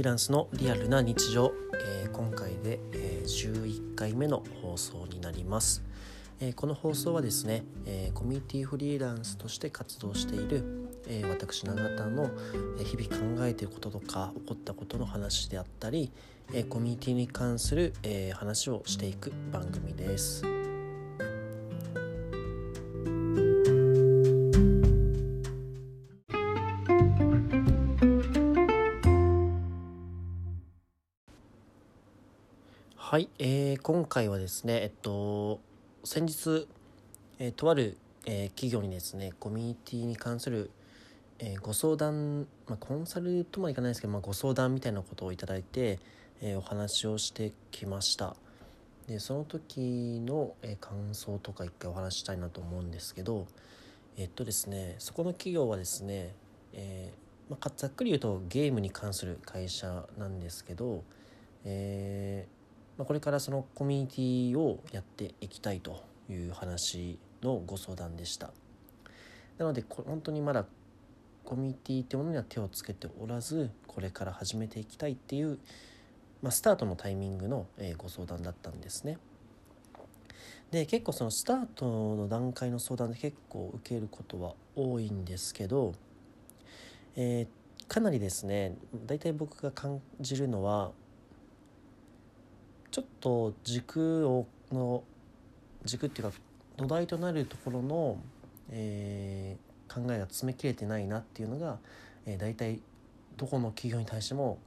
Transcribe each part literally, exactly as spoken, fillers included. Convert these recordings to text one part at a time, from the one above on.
リーランスのリアルな日常、えー、今回で、えー、じゅういっかいめの放送になります。えー、この放送はですね、えー、コミュニティフリーランスとして活動している、えー、私ながたの日々考えていることとか起こったことの話であったり、えー、コミュニティに関する、えー、話をしていく番組です。はい、えー、今回はですね、えっと、先日、えー、とある、えー、企業にですね、コミュニティに関する、えー、ご相談、まあ、コンサルともいかないですけど、まあ、ご相談みたいなことをいただいて、えー、お話をしてきました。で、その時の、えー、感想とか一回お話したいなと思うんですけど、えー、っとですね、そこの企業はですね、えーまあ、ざっくり言うとゲームに関する会社なんですけど、えーこれからそのコミュニティをやっていきたいという話のご相談でした。なので本当にまだコミュニティってものには手をつけておらず、これから始めていきたいっていう、まあ、スタートのタイミングのご相談だったんですね。で、結構そのスタートの段階の相談で結構受けることは多いんですけど、えー、かなりですね、大体僕が感じるのはちょっと軸をの軸っていうか土台となるところの、えー、考えが詰めきれてないなっていうのが、えー、大体どこの企業に対しても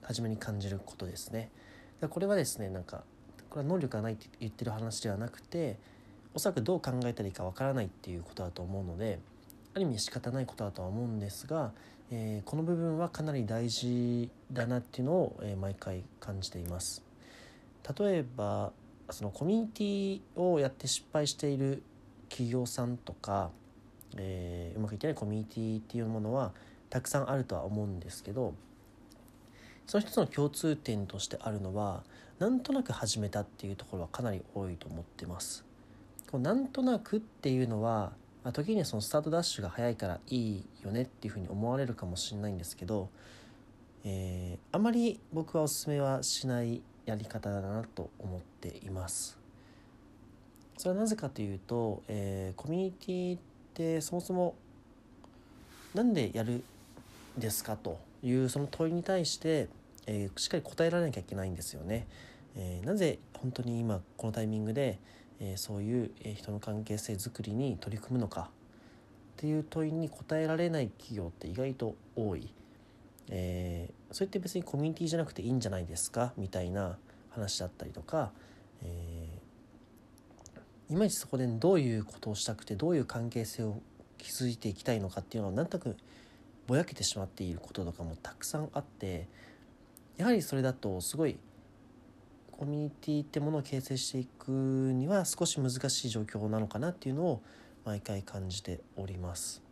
初めに感じることですね。だからこれはですね、なんかこれは能力がないって言ってる話ではなくて、おそらくどう考えたらいいかわからないっていうことだと思うので、ある意味仕方ないことだとは思うんですが、えー、この部分はかなり大事だなっていうのを、えー、毎回感じています。例えばそのコミュニティをやって失敗している企業さんとか、えー、うまくいってないコミュニティっていうものはたくさんあるとは思うんですけど、その一つの共通点としてあるのは、なんとなく始めたっていうところはかなり多いと思ってます。こうなんとなくっていうのは、まあ、時にはそのスタートダッシュが早いからいいよねっていうふうに思われるかもしれないんですけど、えー、あまり僕はおすすめはしないやり方だなと思っています。それはなぜかというと、えー、コミュニティってそもそもなんでやるんですかというその問いに対して、えー、しっかり答えられなきゃいけないんですよね。えー、なぜ本当に今このタイミングで、えー、そういう人の関係性づくりに取り組むのかっていう問いに答えられない企業って意外と多い。えー、それって別にコミュニティじゃなくていいんじゃないですかみたいな話だったりとか、えー、いまいちそこでどういうことをしたくて、どういう関係性を築いていきたいのかっていうのをなんとなくぼやけてしまっていることとかもたくさんあって、やはりそれだとすごいコミュニティってものを形成していくには少し難しい状況なのかなっていうのを毎回感じております。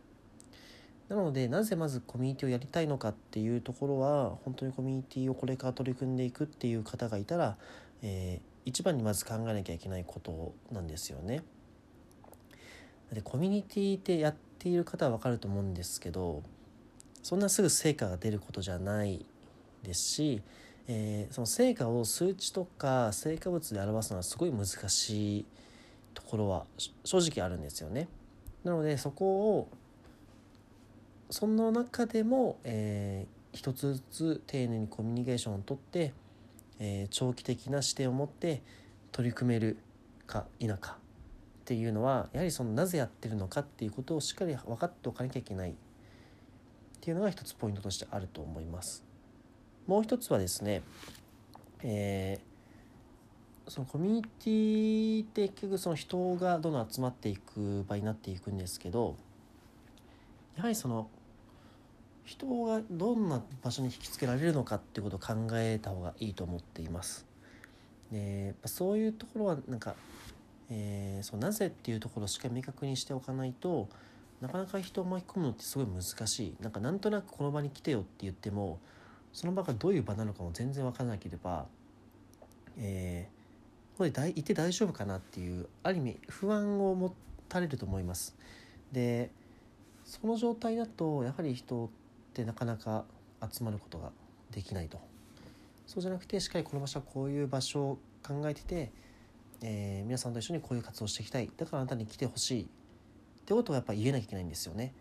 なので、なぜまずコミュニティをやりたいのかっていうところは、本当にコミュニティをこれから取り組んでいくっていう方がいたら、えー、一番にまず考えなきゃいけないことなんですよね。で、コミュニティってやっている方は分かると思うんですけど、そんなすぐ成果が出ることじゃないですし、えー、その成果を数値とか成果物で表すのはすごい難しいところは正直あるんですよね。なのでそこをその中でも、えー、一つずつ丁寧にコミュニケーションをとって、えー、長期的な視点を持って取り組めるか否かっていうのは、やはりそのなぜやってるのかっていうことをしっかり分かっておかなきゃいけないっていうのが一つポイントとしてあると思います。もう一つはですね、えー、そのコミュニティって結局その人がどんどん集まっていく場になっていくんですけど、やはりその人がどんな場所に引きつけられるのかっていうことを考えた方がいいと思っています。で、そういうところはなんか、えー、そうなぜっていうところをしっかり明確にしておかないと、なかなか人を巻き込むのってすごい難しい。なんかなんとなくこの場に来てよって言っても、その場がどういう場なのかも全然分からなければ、えー、ここでいて大丈夫かなっていう、ある意味不安を持たれると思います。で、その状態だとやはり人ってなかなか集まることができないと。そうじゃなくて、しっかりこの場所はこういう場所を考えてて、えー、皆さんと一緒にこういう活動をしていきたい、だからあなたに来てほしいってことをやっぱ言えなきゃいけないんですよね。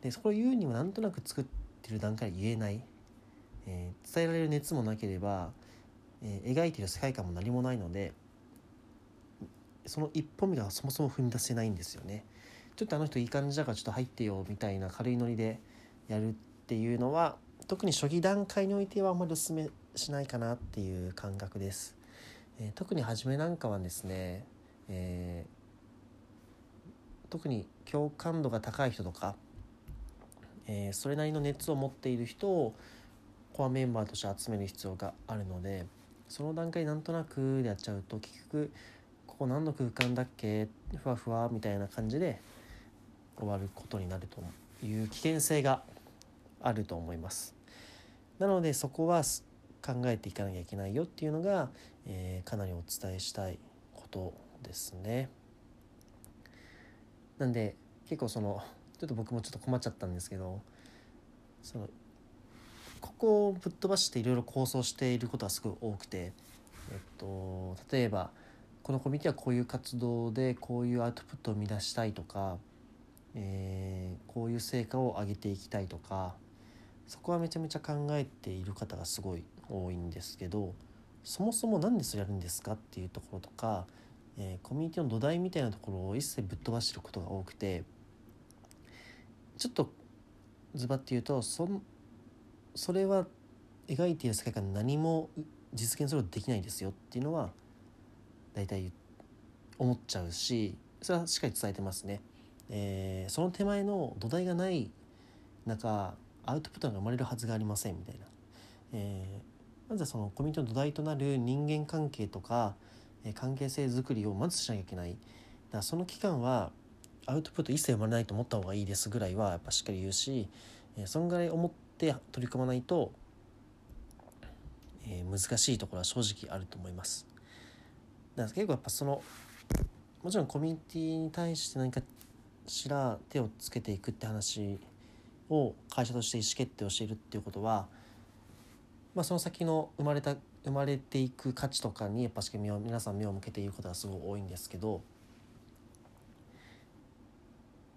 でそれを言うにはなんとなく作ってる段階で言えない、えー、伝えられる熱もなければ、えー、描いている世界観も何もないので、その一歩目がそもそも踏み出せないんですよね。ちょっとあの人いい感じだからちょっと入ってよみたいな軽いノリでやるっていうのは、特に初期段階においてはあんまりおすすめしないかなっていう感覚です。えー、特に初めなんかはですね、えー、特に共感度が高い人とか、えー、それなりの熱を持っている人をコアメンバーとして集める必要があるので、その段階なんとなくでやっちゃうと、結局ここ何の空間だっけ、ふわふわみたいな感じで終わることになるという危険性があると思います。なのでそこは考えていかなきゃいけないよっていうのが、えー、かなりお伝えしたいことですね。なんで結構そのちょっと僕もちょっと困っちゃったんですけど、そのここをぶっ飛ばしていろいろ構想していることはすごい多くて、えっと、例えばこのコミュニティはこういう活動でこういうアウトプットを生み出したいとか、えー、こういう成果を上げていきたいとか、そこはめちゃめちゃ考えている方がすごい多いんですけど、そもそもなんでそれやるんですかっていうところとか、えー、コミュニティの土台みたいなところを一切ぶっ飛ばしてることが多くて、ちょっとズバッて言うと そ, それは描いている世界観何も実現することできないですよっていうのは大体思っちゃうし、それはしっかり伝えてますね。えー、その手前の土台がない中アウトプットが生まれるはずがありませんみたいな、えー、まずはそのコミュニティの土台となる人間関係とか、えー、関係性づくりをまずしなきゃいけない。だからその期間はアウトプット一切生まれないと思った方がいいですぐらいはやっぱしっかり言うし、えー、そのぐらい思って取り組まないと、えー、難しいところは正直あると思います。だから結構やっぱそのもちろんコミュニティに対して何かしら手をつけていくって話を会社として意思決定をしているっていうことは、まあ、その先の生まれた生まれていく価値とかにやっぱし皆さん目を向けていることがすごい多いんですけど、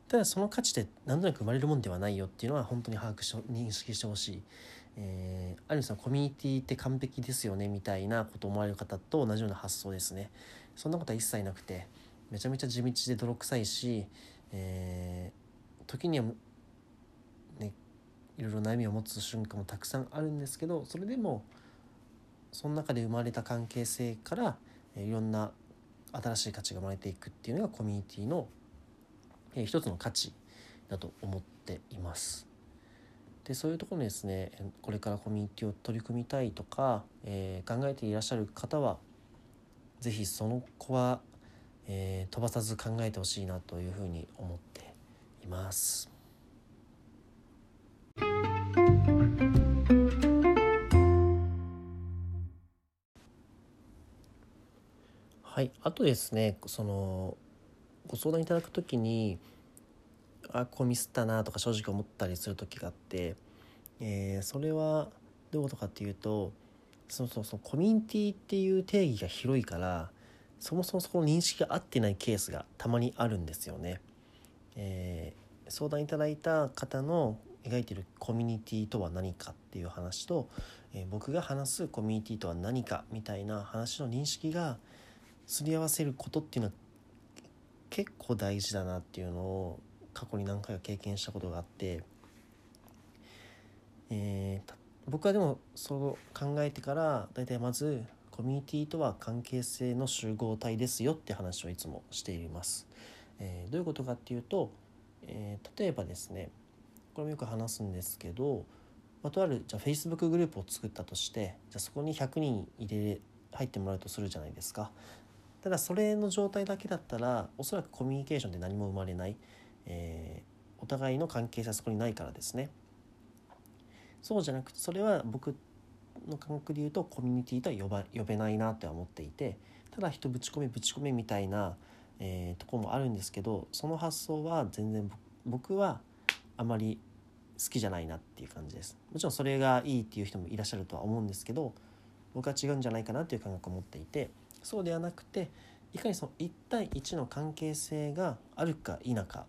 ただその価値って何となく生まれるもんではないよっていうのは本当に把握し認識してほしい。えー、ある意味そのコミュニティって完璧ですよねみたいなことを思われる方と同じような発想ですね。そんなことは一切なくて、めちゃめちゃ地道で泥臭いし、えー、時にはね、いろいろ悩みを持つ瞬間もたくさんあるんですけど、それでもその中で生まれた関係性からいろんな新しい価値が生まれていくっていうのがコミュニティの、えー、一つの価値だと思っています。でそういうところにですね、これからコミュニティを取り組みたいとか、えー、考えていらっしゃる方はぜひその子は、えー、飛ばさず考えてほしいなというふうに思っています。はい、あとですね、そのご相談いただくときに、あ、こうミスったなとか正直思ったりするときがあって、えー、それはどういうことかっていうと、そもそもコミュニティっていう定義が広いから、そもそもそこの認識が合ってないケースがたまにあるんですよね。えー、相談いただいた方の描いているコミュニティとは何かっていう話と、えー、僕が話すコミュニティとは何かみたいな話の認識がすり合わせることっていうのは結構大事だなっていうのを過去に何回か経験したことがあって、えー、僕はでもそう考えてからだいたいまずコミュニティとは関係性の集合体ですよって話をいつもしています。えー、どういうことかっていうと、えー、例えばですね、これもよく話すんですけど、まあ、とあるじゃあ Facebook グループを作ったとして、じゃあそこにひゃくにん入れ入ってもらうとするじゃないですか。ただそれの状態だけだったらおそらくコミュニケーションで何も生まれない、えー、お互いの関係性はそこにないからですね。そうじゃなくて、それは僕の感覚で言うとコミュニティとは呼ば、呼べないなとは思っていて、ただ人ぶち込めぶち込めみたいな、えー、ところもあるんですけど、その発想は全然僕はあまり好きじゃないなっていう感じです。もちろんそれがいいっていう人もいらっしゃるとは思うんですけど、僕は違うんじゃないかなっていう感覚を持っていて、そうではなくて、いかにそのいち対いちの関係性があるか否か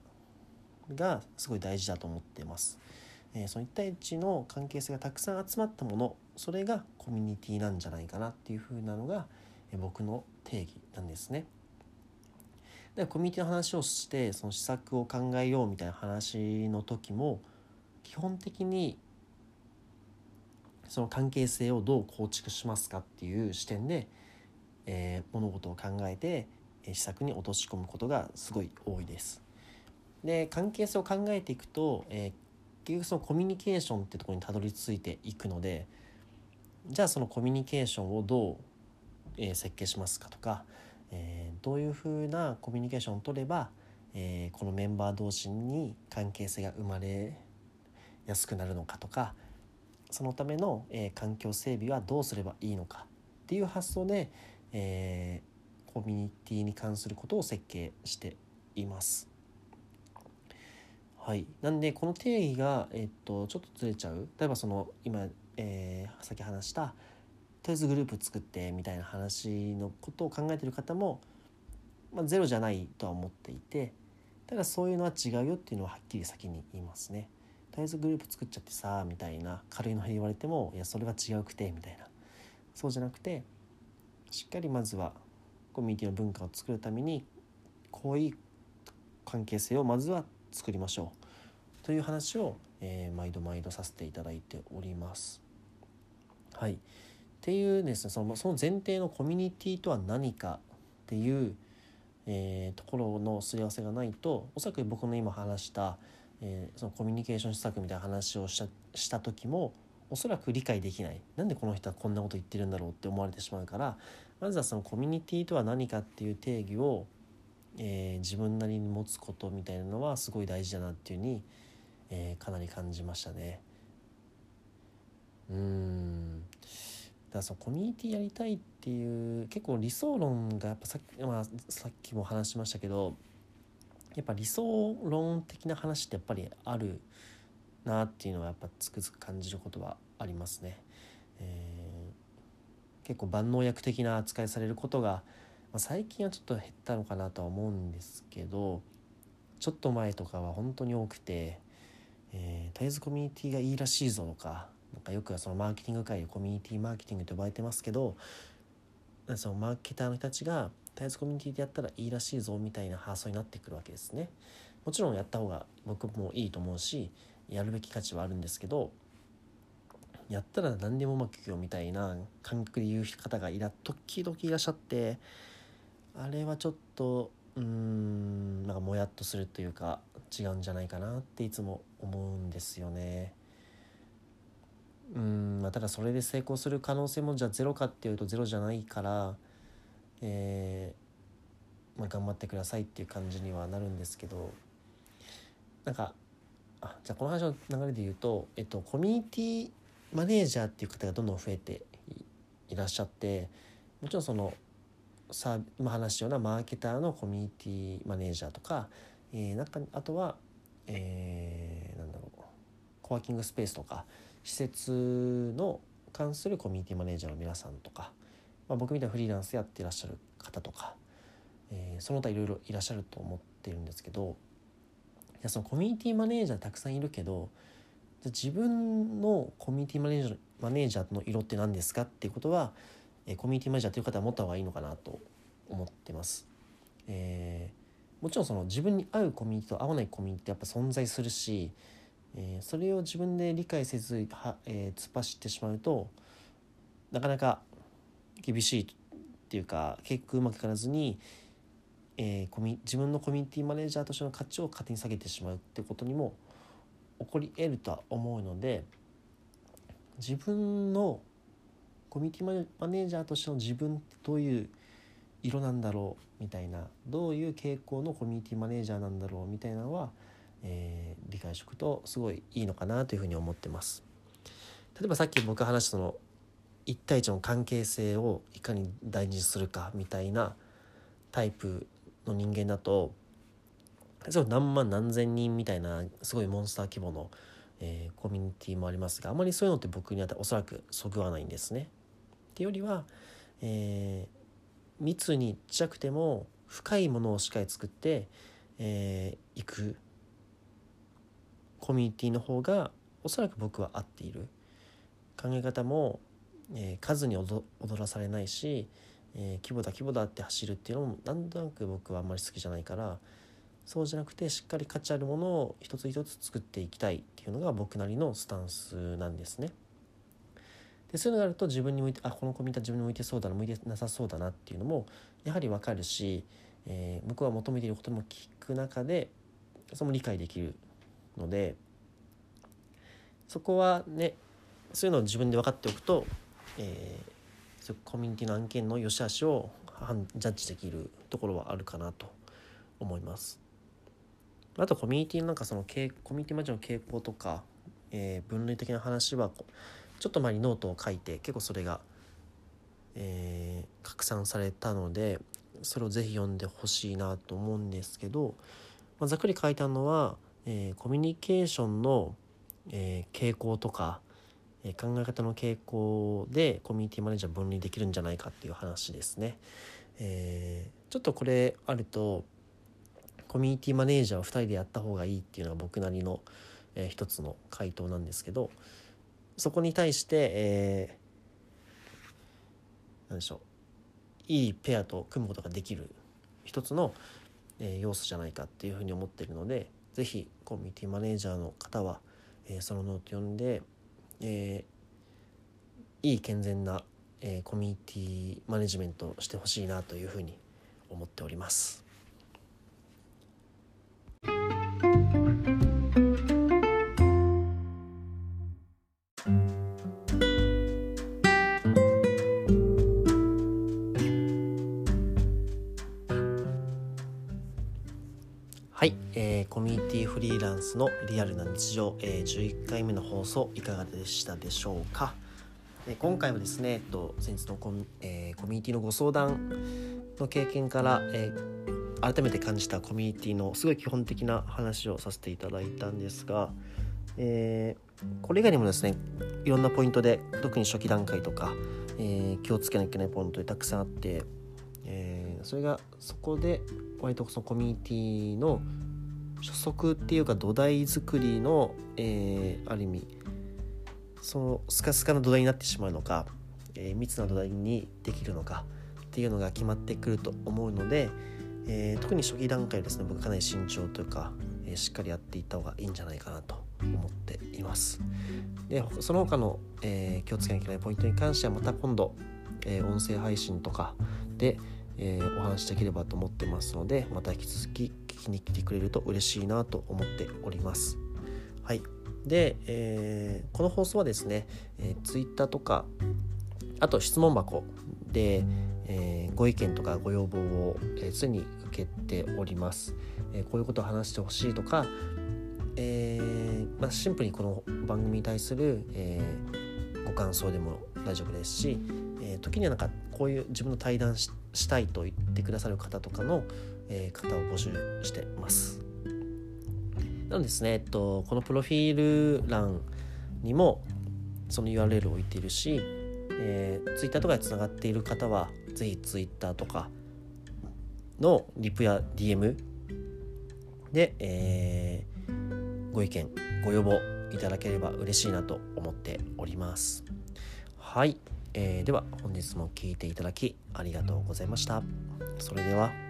がすごい大事だと思っています。えー、そのいち対いちの関係性がたくさん集まったもの、それがコミュニティなんじゃないかなっていう風なのが、えー、僕の定義なんですね。で、コミュニティの話をしてその施策を考えようみたいな話の時も、基本的にその関係性をどう構築しますかっていう視点で、えー、物事を考えて、えー、施策に落とし込むことがすごい多いです。で、関係性を考えていくと、えー、結局そのコミュニケーションってところにたどり着いていくので、じゃあそのコミュニケーションをどう、えー、設計しますかとか、えー、どういうふうなコミュニケーションを取れば、えー、このメンバー同士に関係性が生まれやすくなるのかとか、そのための、えー、環境整備はどうすればいいのかっていう発想で、えー、コミュニティに関することを設計しています。はい、なんでこの定義が、えー、っとちょっとずれちゃう、例えばその今、えー、さっき話したとりあえずグループ作ってみたいな話のことを考えている方も、まあ、ゼロじゃないとは思っていて、ただそういうのは違うよっていうのははっきり先に言いますね。とりあえずグループ作っちゃってさみたいな軽いの言われても、いやそれは違うくてみたいな、そうじゃなくて、しっかりまずはコミュニティの文化を作るためにこういう関係性をまずは作りましょうという話を、えー、毎度毎度させていただいております。はい、っていうですね、その、その前提のコミュニティとは何かっていう、えー、ところのすり合わせがないと、おそらく僕の今話したえー、そのコミュニケーション施策みたいな話をした、した時もおそらく理解できない、なんでこの人はこんなこと言ってるんだろうって思われてしまうから、まずはそのコミュニティとは何かっていう定義を、えー、自分なりに持つことみたいなのはすごい大事だなっていうふうに、えー、かなり感じましたね。うーんだからそのコミュニティやりたいっていう結構理想論がやっぱさっき、まあ、さっきも話しましたけど、やっぱ理想論的な話ってやっぱりあるなっていうのはやっぱつくづく感じることはありますね。えー、結構万能薬的な扱いされることが、まあ、最近はちょっと減ったのかなとは思うんですけど、ちょっと前とかは本当に多くて、えー、とりあえずコミュニティがいいらしいぞとか、なんかよくはそのマーケティング界でコミュニティマーケティングと呼ばれてますけど、そのマーケターの人たちがとりあえずコミュニティでやったらいいらしいぞみたいな発想になってくるわけですね。もちろんやった方が僕もいいと思うし、やるべき価値はあるんですけど、やったら何でもうまくいくよみたいな感覚で言う方がいら時々いらっしゃって、あれはちょっとうーんなんかもやっとするというか、違うんじゃないかなっていつも思うんですよね。うーんまあ、ただそれで成功する可能性もじゃあゼロかっていうとゼロじゃないから、えーまあ、頑張ってくださいっていう感じにはなるんですけど、なんかあじゃあこの話の流れで言うと、えっと、コミュニティマネージャーっていう方がどんどん増えて い, いらっしゃって、もちろんそのさ今話したようなマーケターのコミュニティマネージャーとか、えー、なんかあとは、えー、なんだろうコワーキングスペースとか施設の関するコミュニティマネージャーの皆さんとか、まあ、僕みたいなフリーランスやっていらっしゃる方とか、えー、その他いろいろいらっしゃると思ってるんですけど、いやそのコミュニティマネージャーたくさんいるけど、じゃ自分のコミュニティマネージャー、マネージャーの色って何ですかっていうことは、えー、コミュニティマネージャーという方は持った方がいいのかなと思ってます。えー、もちろんその自分に合うコミュニティと合わないコミュニティってやっぱ存在するし、えー、それを自分で理解せずは、えー、突っ走ってしまうとなかなか厳しいっていうか、結構うまくいかずに、えー、コミ自分のコミュニティマネージャーとしての価値を勝手に下げてしまうってことにも起こり得るとは思うので、自分のコミュニティマネージャーとしての自分ってどういう色なんだろうみたいな、どういう傾向のコミュニティマネージャーなんだろうみたいなのは、えー、理解しておくとすごいいいのかなというふうに思ってます。例えばさっき僕が話したそのいち対いちの関係性をいかに大事にするかみたいなタイプの人間だと、何万何千人みたいなすごいモンスター規模のえー、コミュニティもありますが、あまりそういうのって僕にあったらおそらくそぐわないんですね。っていうよりは、えー、密にちっちゃくても深いものをしっかり作って、えー、いくコミュニティの方がおそらく僕は合っている。考え方も、えー、数に踊らされないし、えー、規模だ規模だって走るっていうのもなんとなく僕はあんまり好きじゃないから、そうじゃなくてしっかり価値あるものを一つ一つ作っていきたいっていうのが僕なりのスタンスなんですね。でそういうのがあると自分に向いて、あ、このコミュニティは自分に向いてそうだな、向いてなさそうだなっていうのもやはり分かるし、えー、向こうが求めていることも聞く中でそれも理解できるので、そこはね、そういうのを自分で分かっておくと、えー、コミュニティの案件の良し悪しをジャッジできるところはあるかなと思います。あとコミュニティのなんかその傾コミュニティマッチの傾向とか、えー、分類的な話はちょっと前にノートを書いて結構それが、えー、拡散されたので、それをぜひ読んでほしいなと思うんですけど、まあ、ざっくり書いたのは、えー、コミュニケーションの、えー、傾向とか、えー、考え方の傾向でコミュニティマネージャー分類できるんじゃないかっていう話ですね。えー、ちょっとこれあるとコミュニティマネージャーをふたりでやった方がいいっていうのが僕なりの、えー、一つの回答なんですけど、そこに対して、えー、何でしょう、いいペアと組むことができる一つの、えー、要素じゃないかっていうふうに思っているので、ぜひコミュニティマネージャーの方は、えー、そのノート読んで、えー、いい健全な、えー、コミュニティマネジメントをしてほしいなというふうに思っております。はい、えー、コミュニティフリーランスのリアルな日常、えー、じゅういっかいめの放送いかがでしたでしょうか。で今回はですね、えっと、先日のコミ、えー、コミュニティのご相談の経験から、えー、改めて感じたコミュニティのすごい基本的な話をさせていただいたんですが、えー、これ以外にもですね、いろんなポイントで特に初期段階とか、えー、気をつけなきゃいけないポイントでたくさんあって、えー、それがそこで割とそのコミュニティの初速っていうか土台作りの、えー、ある意味そのスカスカの土台になってしまうのか、えー、密な土台にできるのかっていうのが決まってくると思うので、えー、特に初期段階ですね、僕かなり慎重というか、えー、しっかりやっていった方がいいんじゃないかなと思っています。でその他の、えー、気をつけなきゃいけないポイントに関してはまた今度、えー、音声配信とかでえー、お話しできればと思ってますので、また引き続き聞きに来てくれると嬉しいなと思っております。はい、で、えー、この放送はですね、えー、Twitter とかあと質問箱で、えー、ご意見とかご要望を、えー、常に受けております。えー、こういうことを話してほしいとか、えーまあ、シンプルにこの番組に対する、えー、ご感想でも大丈夫ですし、えー、時にはなんかこういう自分の対談ししたいと言ってくださる方とかの、えー、方を募集してます。なのでですね、えっと、このプロフィール欄にもその ユーアールエル を置いているし、えー、Twitter とかでつながっている方はぜひ Twitter とかのリプや ディーエム で、えー、ご意見ご要望いただければ嬉しいなと思っております。はい、えー、では本日も聞いていただきありがとうございました。それでは。